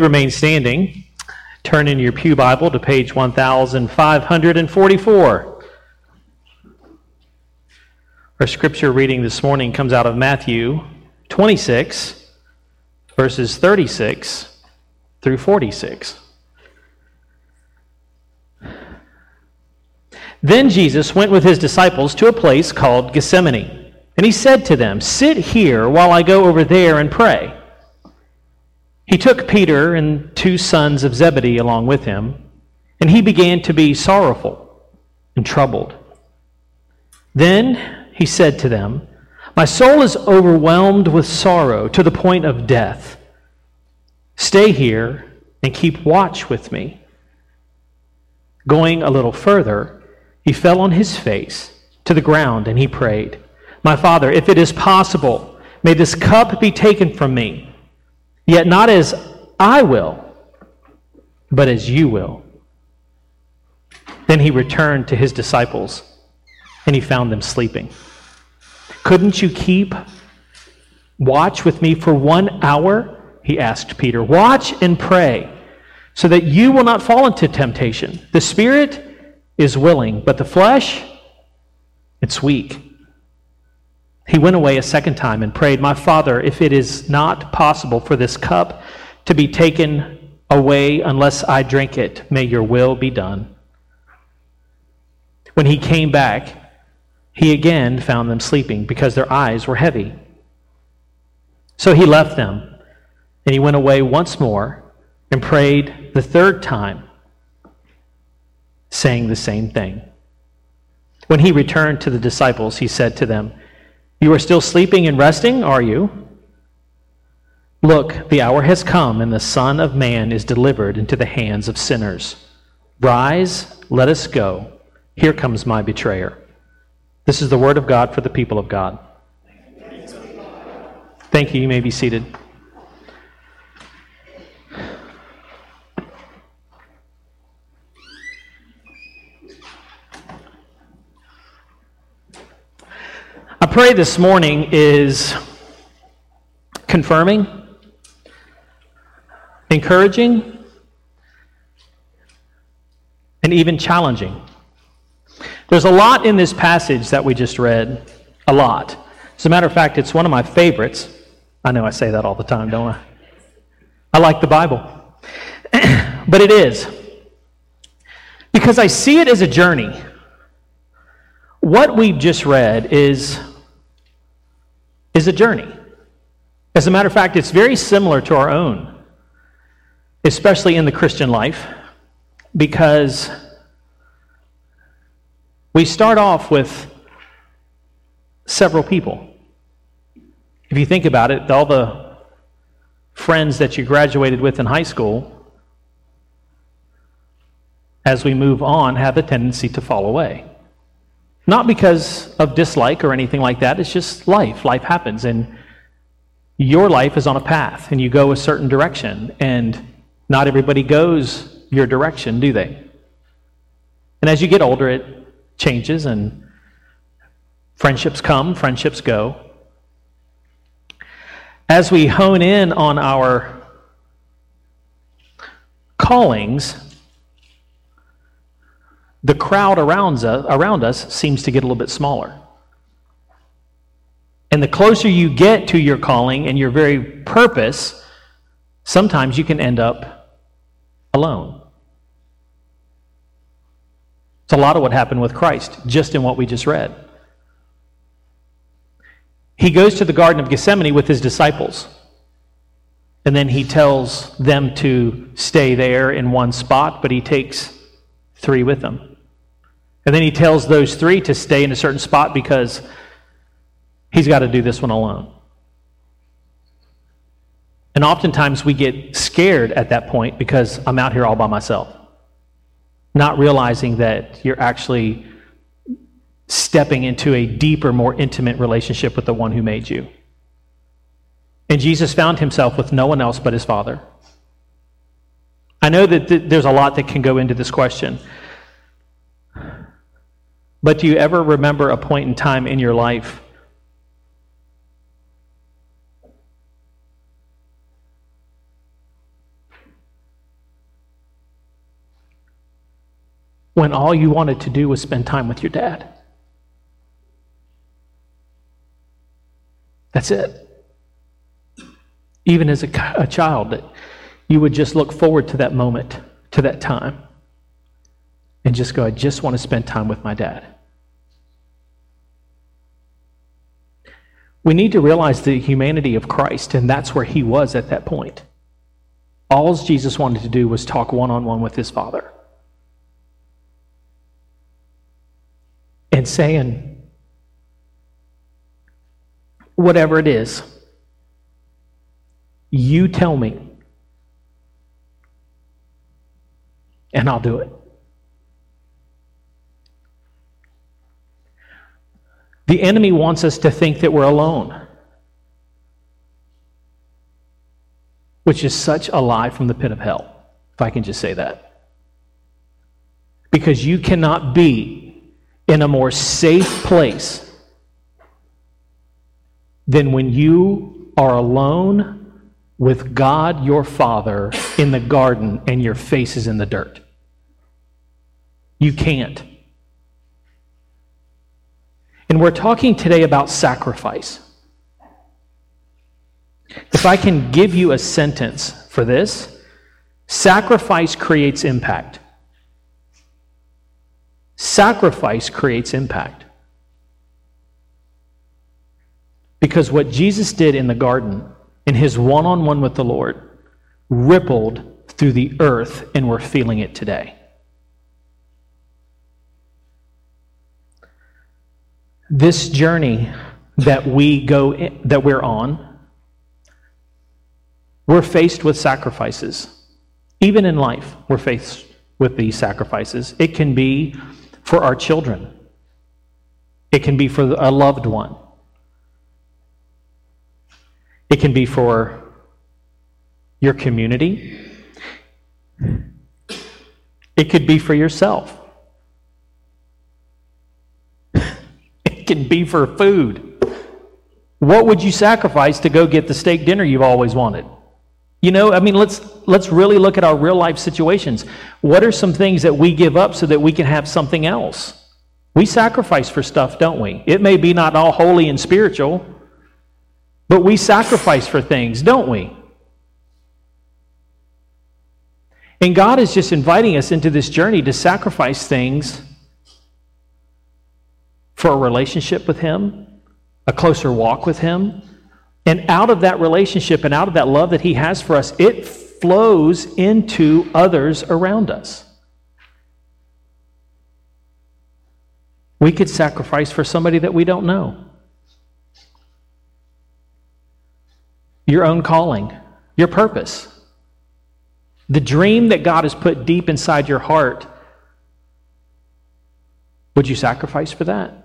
would remain standing, turn in your pew Bible to page 1544. Our scripture reading this morning comes out of Matthew 26, verses 36 through 46. Then Jesus went with his disciples to a place called Gethsemane, and he said to them, "Sit here while I go over there and pray." He took Peter and two sons of Zebedee along with him, and he began to be sorrowful and troubled. Then he said to them, "My soul is overwhelmed with sorrow to the point of death. Stay here and keep watch with me." Going a little further, he fell on his face to the ground and he prayed, "My Father, if it is possible, may this cup be taken from me. Yet not as I will, but as you will." Then he returned to his disciples, and he found them sleeping. "Couldn't you keep watch with me for 1 hour? He asked Peter. "Watch and pray, so that you will not fall into temptation. The spirit is willing, but the flesh, it's weak." He went away a second time and prayed, "My Father, if it is not possible for this cup to be taken away unless I drink it, may your will be done." When he came back, he again found them sleeping because their eyes were heavy. So he left them, and he went away once more and prayed the third time, saying the same thing. When he returned to the disciples, he said to them, "You are still sleeping and resting, are you? Look, the hour has come, and the Son of Man is delivered into the hands of sinners. Rise, let us go. Here comes my betrayer." This is the word of God for the people of God. Thank you. You may be seated. I pray this morning is confirming, encouraging, and even challenging. There's a lot in this passage that we just read, a lot. As a matter of fact, it's one of my favorites. I know I say that all the time, don't I? I like the Bible. But it is. Because I see it as a journey. What we've just read is a journey. As a matter of fact, it's very similar to our own, especially in the Christian life, because we start off with several people. If you think about it, all the friends that you graduated with in high school, as we move on, have a tendency to fall away. Not because of dislike or anything like that. It's just life. Life happens, and your life is on a path, and you go a certain direction, and not everybody goes your direction, do they? And as you get older, it changes, and friendships come, friendships go. As we hone in on our callings, the crowd around us seems to get a little bit smaller. And the closer you get to your calling and your very purpose, sometimes you can end up alone. It's a lot of what happened with Christ, just in what we just read. He goes to the Garden of Gethsemane with his disciples, and then he tells them to stay there in one spot, but he takes 3 with him. And then he tells those 3 to stay in a certain spot because he's got to do this one alone. And oftentimes we get scared at that point because I'm out here all by myself, not realizing that you're actually stepping into a deeper, more intimate relationship with the one who made you. And Jesus found himself with no one else but his Father. I know that there's a lot that can go into this question. But do you ever remember a point in time in your life when all you wanted to do was spend time with your dad? That's it. Even as a child, that you would just look forward to that moment, to that time, and just go, I just want to spend time with my dad. We need to realize the humanity of Christ, and that's where he was at that point. All Jesus wanted to do was talk one-on-one with his Father. And saying, whatever it is, you tell me, and I'll do it. The enemy wants us to think that we're alone, which is such a lie from the pit of hell, if I can just say that. Because you cannot be in a more safe place than when you are alone with God your Father in the garden and your face is in the dirt. You can't. And we're talking today about sacrifice. If I can give you a sentence for this, sacrifice creates impact. Sacrifice creates impact. Because what Jesus did in the garden, in his one-on-one with the Lord, rippled through the earth, and we're feeling it today. This journey that we're on, we're faced with sacrifices. Even in life, we're faced with these sacrifices. It can be for our children. It can be for a loved one. It can be for your community. It could be for yourself. Can be for food. What would you sacrifice to go get the steak dinner you've always wanted? You know, I mean, let's really look at our real life situations. What are some things that we give up so that we can have something else? We sacrifice for stuff, don't we? It may be not all holy and spiritual, but we sacrifice for things, don't we? And God is just inviting us into this journey to sacrifice things for a relationship with him, a closer walk with him. And out of that relationship and out of that love that he has for us, it flows into others around us. We could sacrifice for somebody that we don't know. Your own calling, your purpose. The dream that God has put deep inside your heart, would you sacrifice for that?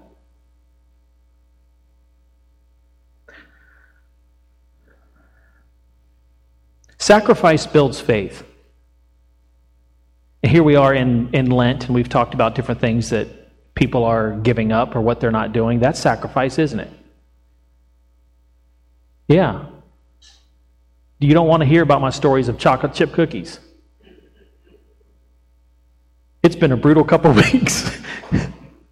Sacrifice builds faith. Here we are in Lent, and we've talked about different things that people are giving up or what they're not doing. That's sacrifice, isn't it? Yeah. You don't want to hear about my stories of chocolate chip cookies. It's been a brutal couple weeks.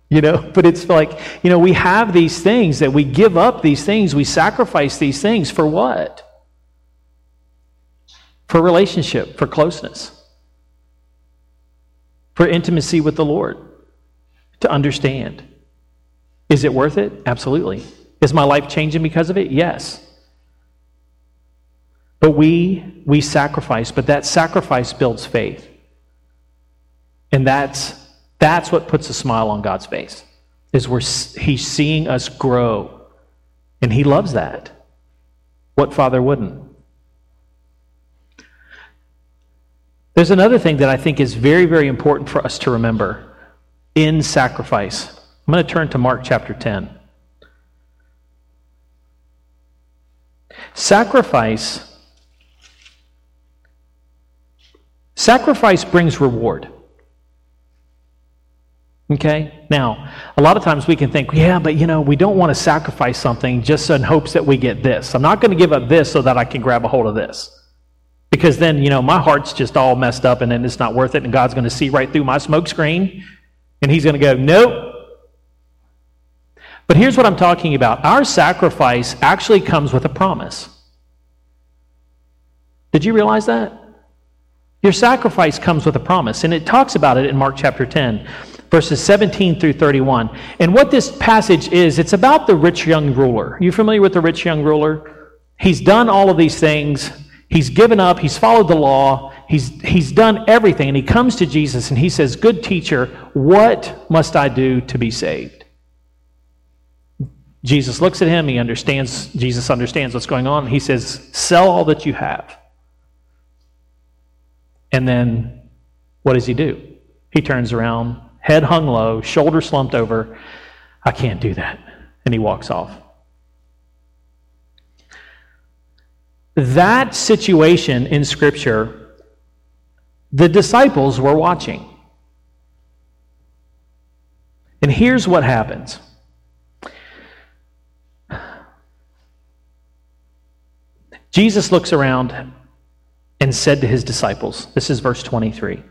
You know, but it's like, you know, we have these things that we give up, these things, we sacrifice these things for what? For relationship, for closeness, for intimacy with the Lord, to understand. Is it worth it? Absolutely. Is my life changing because of it? Yes. But we sacrifice, but that sacrifice builds faith. And that's what puts a smile on God's face, is he's seeing us grow, and he loves that. What father wouldn't? There's another thing that I think is very, very important for us to remember in sacrifice. I'm going to turn to Mark chapter 10. Sacrifice brings reward. Okay? Now, a lot of times we can think, yeah, but you know, we don't want to sacrifice something just in hopes that we get this. I'm not going to give up this so that I can grab a hold of this. Because then, you know, my heart's just all messed up and then it's not worth it. And God's going to see right through my smoke screen. And he's going to go, nope. But here's what I'm talking about. Our sacrifice actually comes with a promise. Did you realize that? Your sacrifice comes with a promise. And it talks about it in Mark chapter 10, verses 17 through 31. And what this passage is, it's about the rich young ruler. You familiar with the rich young ruler? He's done all of these things. He's given up. He's followed the law. He's done everything. And he comes to Jesus and he says, "Good teacher, what must I do to be saved?" Jesus looks at him. He understands. Jesus understands what's going on. He says, "Sell all that you have." And then what does he do? He turns around, head hung low, shoulder slumped over. "I can't do that." And he walks off. That situation in Scripture, the disciples were watching. And here's what happens. Jesus looks around and said to his disciples, this is verse 23,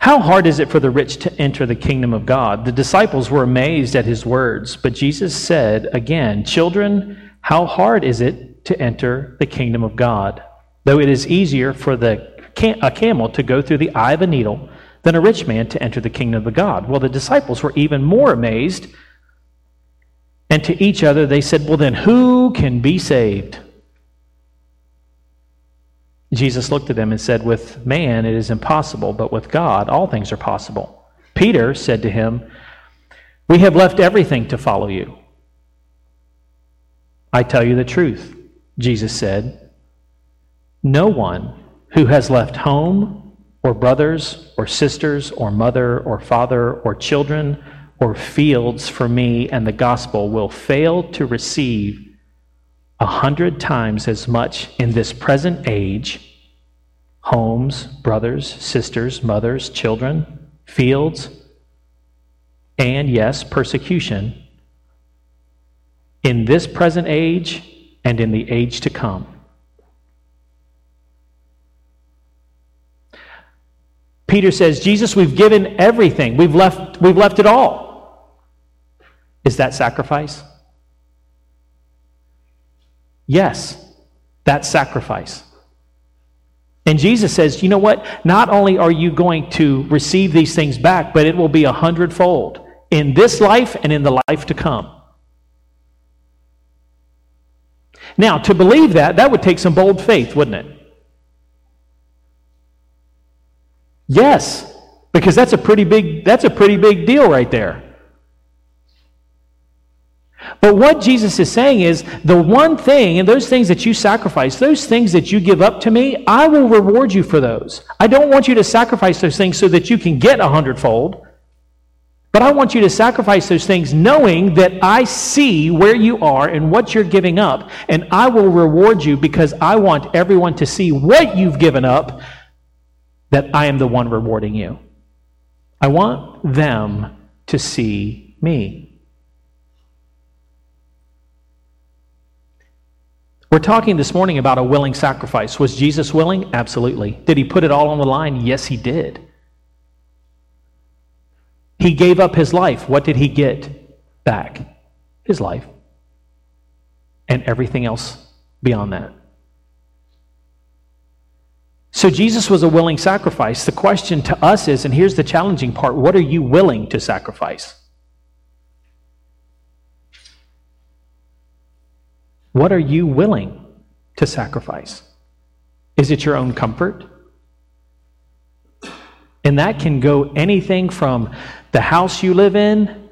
"How hard is it for the rich to enter the kingdom of God?" The disciples were amazed at his words, but Jesus said again, "Children, how hard is it to enter the kingdom of God? Though it is easier for a camel to go through the eye of a needle than a rich man to enter the kingdom of God." Well, the disciples were even more amazed, and to each other they said, "Well then, who can be saved?" Jesus looked at them and said, "With man it is impossible, but with God all things are possible." Peter said to him, "We have left everything to follow you." "I tell you the truth," Jesus said, "no one who has left home or brothers or sisters or mother or father or children or fields for me and the gospel will fail to receive 100 times as much in this present age, homes, brothers, sisters, mothers, children, fields, and yes, persecution, in this present age and in the age to come." Peter says, "Jesus, we've given everything. We've left it all." Is that sacrifice? Yes, that's sacrifice. And Jesus says, you know what? Not only are you going to receive these things back, but it will be 100-fold in this life and in the life to come. Now, to believe that would take some bold faith, wouldn't it? Yes, because that's a pretty big deal right there. But what Jesus is saying is, the one thing, and those things that you sacrifice, those things that you give up to me, I will reward you for those. I don't want you to sacrifice those things so that you can get 100-fold, but I want you to sacrifice those things knowing that I see where you are and what you're giving up, and I will reward you because I want everyone to see what you've given up, that I am the one rewarding you. I want them to see me. We're talking this morning about a willing sacrifice. Was Jesus willing? Absolutely. Did he put it all on the line? Yes, he did. He gave up his life. What did he get back? His life. And everything else beyond that. So Jesus was a willing sacrifice. The question to us is, and here's the challenging part, what are you willing to sacrifice? What are you willing to sacrifice? Is it your own comfort? And that can go anything from the house you live in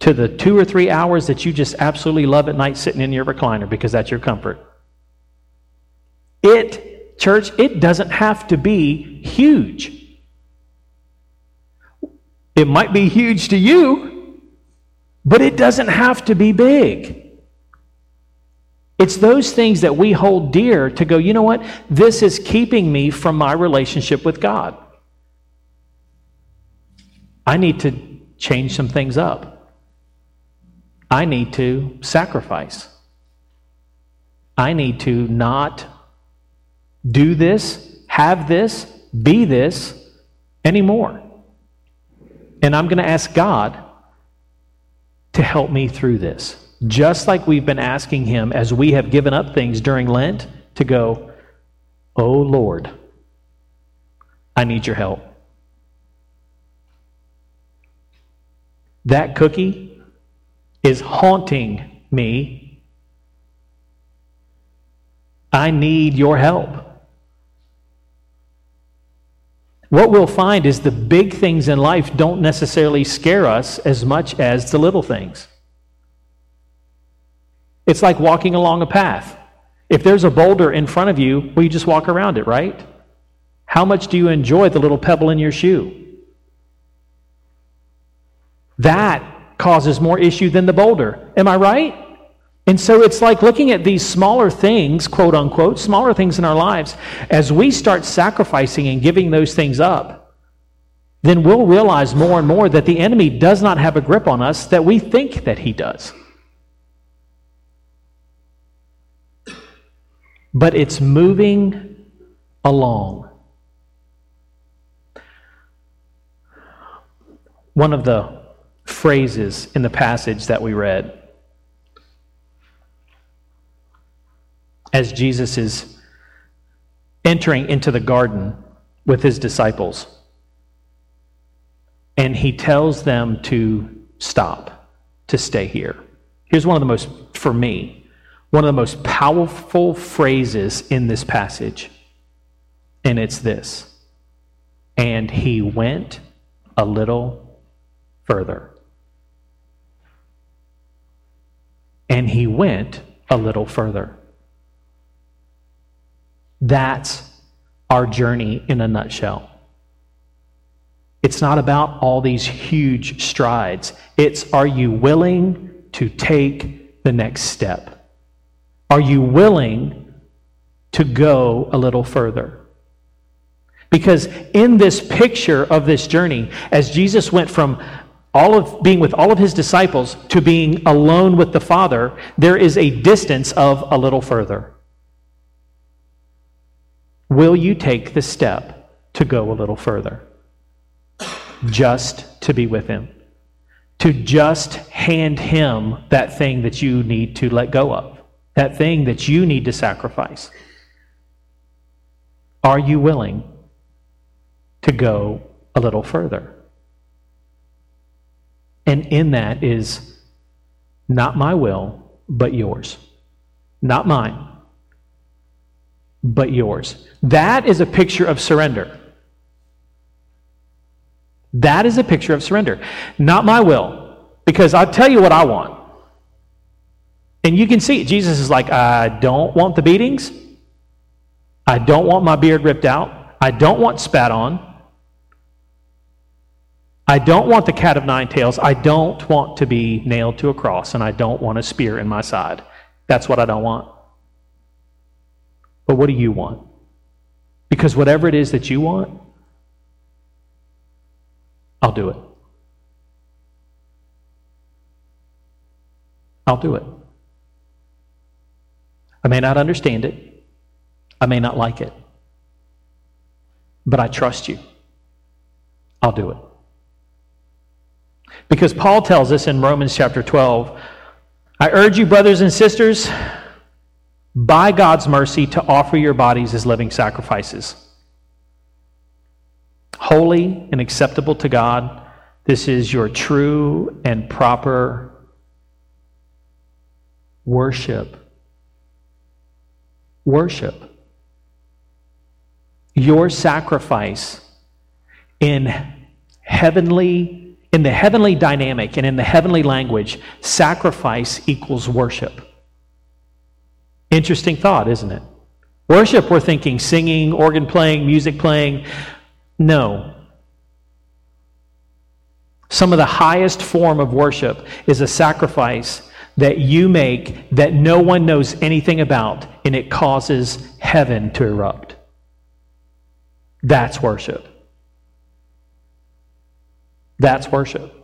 to the 2 or 3 hours that you just absolutely love at night sitting in your recliner because that's your comfort. Church, it doesn't have to be huge. It might be huge to you, but it doesn't have to be big. It's those things that we hold dear to go, you know what? This is keeping me from my relationship with God. I need to change some things up. I need to sacrifice. I need to not do this, have this, be this anymore. And I'm going to ask God to help me through this. Just like we've been asking Him as we have given up things during Lent to go, oh Lord, I need your help. That cookie is haunting me. I need your help. What we'll find is the big things in life don't necessarily scare us as much as the little things. It's like walking along a path. If there's a boulder in front of you, well, you just walk around it, right? How much do you enjoy the little pebble in your shoe? That causes more issue than the boulder. Am I right? And so it's like looking at these smaller things, quote unquote, smaller things in our lives, as we start sacrificing and giving those things up, then we'll realize more and more that the enemy does not have a grip on us that we think that he does. But it's moving along. One of the phrases in the passage that we read, as Jesus is entering into the garden with his disciples, and he tells them to stop, to stay here. Here's one of the most, for me, one of the most powerful phrases in this passage, and it's this: and he went a little further. And he went a little further. That's our journey in a nutshell. It's not about all these huge strides. It's, are you willing to take the next step? Are you willing to go a little further? Because in this picture of this journey, as Jesus went from all of being with all of his disciples to being alone with the Father, there is a distance of a little further. Will you take the step to go a little further? Just to be with him. To just hand him that thing that you need to let go of. That thing that you need to sacrifice. Are you willing to go a little further? And in that is not my will, but yours. Not mine, but yours. That is a picture of surrender. That is a picture of surrender. Not my will, because I'll tell you what I want. And you can see, Jesus is like, I don't want the beatings. I don't want my beard ripped out. I don't want spat on. I don't want the cat of nine tails. I don't want to be nailed to a cross, and I don't want a spear in my side. That's what I don't want. But what do you want? Because whatever it is that you want, I'll do it. I'll do it. I may not understand it. I may not like it. But I trust you. I'll do it. Because Paul tells us in Romans chapter 12, I urge you, brothers and sisters, by God's mercy, to offer your bodies as living sacrifices, holy and acceptable to God. This is your true and proper worship. Worship. Your sacrifice in the heavenly dynamic and in the heavenly language, sacrifice equals worship. Interesting thought, isn't it? Worship, we're thinking singing, organ playing, music playing. No. Some of the highest form of worship is a sacrifice that you make that no one knows anything about, and it causes heaven to erupt. That's worship. That's worship.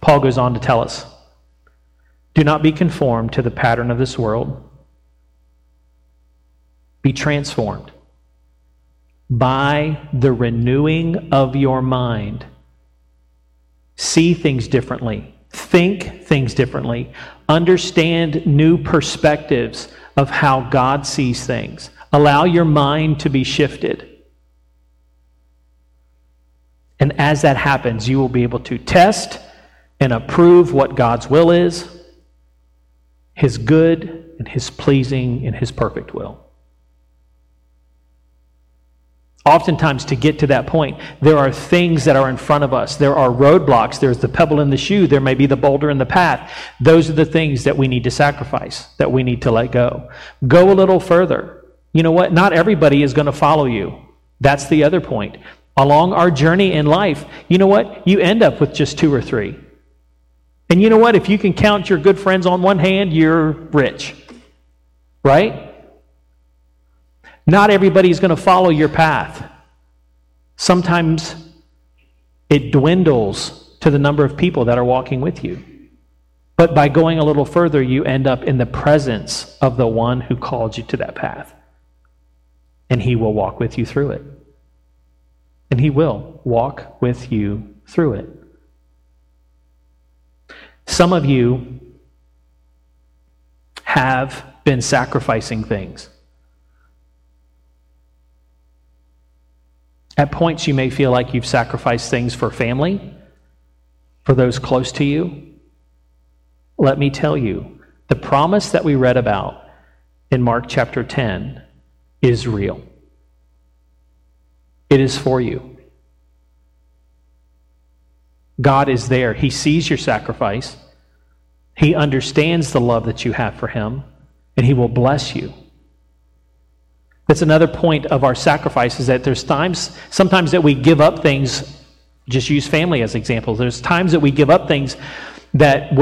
Paul goes on to tell us, Do not be conformed to the pattern of this world. Be transformed by the renewing of your mind. See things differently. Think things differently. Understand new perspectives of how God sees things. Allow your mind to be shifted. And as that happens, you will be able to test and approve what God's will is, His good and His pleasing and His perfect will. Oftentimes, to get to that point, there are things that are in front of us. There are roadblocks. There's the pebble in the shoe. There may be the boulder in the path. Those are the things that we need to sacrifice, that we need to let go. Go a little further. You know what? Not everybody is going to follow you. That's the other point. Along our journey in life, you know what? You end up with just 2 or 3. And you know what? If you can count your good friends on one hand, you're rich. Right? Not everybody's going to follow your path. Sometimes it dwindles to the number of people that are walking with you. But by going a little further, you end up in the presence of the one who called you to that path. And He will walk with you through it. And He will walk with you through it. Some of you have been sacrificing things. At points, you may feel like you've sacrificed things for family, for those close to you. Let me tell you, the promise that we read about in Mark chapter 10 is real. It is for you. God is there. He sees your sacrifice. He understands the love that you have for Him, and He will bless you. That's another point of our sacrifice, is that there's times, sometimes that we give up things. Just use family as examples. There's times that we give up things that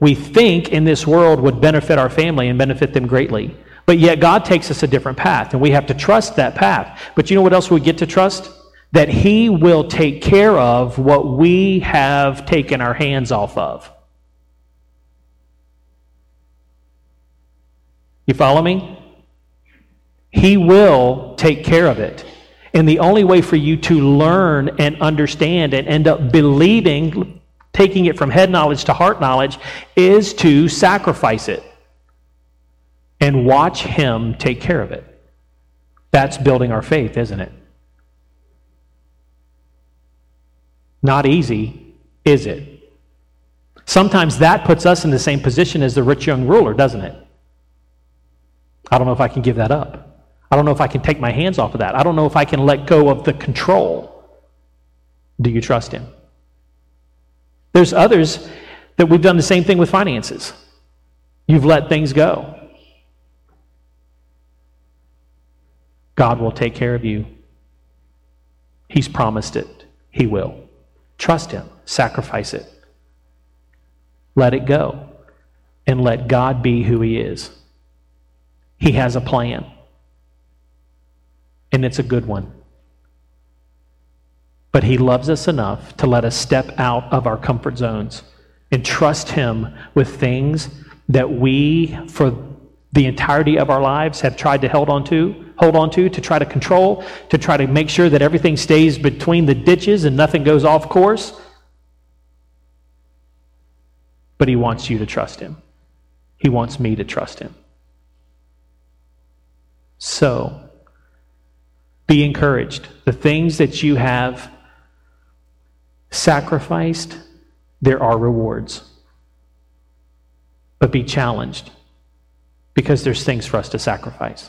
we think in this world would benefit our family and benefit them greatly. But yet God takes us a different path, and we have to trust that path. But you know what else we get to trust? That He will take care of what we have taken our hands off of. You follow me? He will take care of it. And the only way for you to learn and understand and end up believing, taking it from head knowledge to heart knowledge, is to sacrifice it and watch Him take care of it. That's building our faith, isn't it? Not easy, is it? Sometimes that puts us in the same position as the rich young ruler, doesn't it? I don't know if I can give that up. I don't know if I can take my hands off of that. I don't know if I can let go of the control. Do you trust Him? There's others that we've done the same thing with finances. You've let things go. God will take care of you. He's promised it. He will. Trust Him. Sacrifice it. Let it go. And let God be who He is. He has a plan. And it's a good one. But He loves us enough to let us step out of our comfort zones and trust Him with things that we, for the entirety of our lives, have tried to hold on to try to control, to try to make sure that everything stays between the ditches and nothing goes off course. But He wants you to trust Him. He wants me to trust Him. So, be encouraged. The things that you have sacrificed, there are rewards. But be challenged, because there's things for us to sacrifice.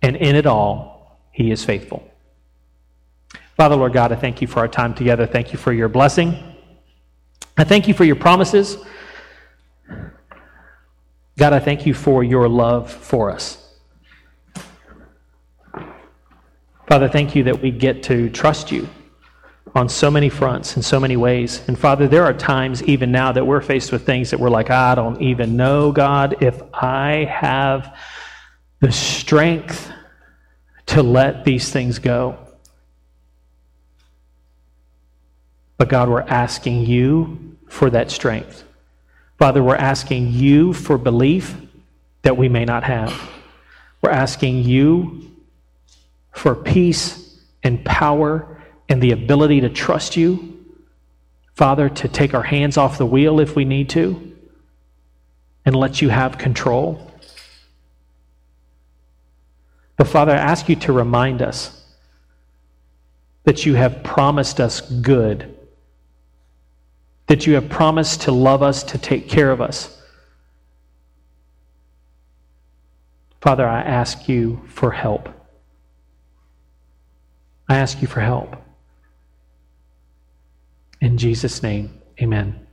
And in it all, He is faithful. Father, Lord God, I thank You for our time together. Thank You for Your blessing. I thank You for Your promises. God, I thank You for Your love for us. Father, thank You that we get to trust You on so many fronts, in so many ways. And Father, there are times even now that we're faced with things that we're like, I don't even know, God, if I have the strength to let these things go. But God, we're asking You for that strength. Father, we're asking you for belief that we may not have. We're asking you for peace and power and the ability to trust you. Father, to take our hands off the wheel if we need to and let you have control. But Father, I ask you to remind us that you have promised us good, that you have promised to love us, to take care of us. Father, I ask you for help. I ask you for help. In Jesus' name, amen.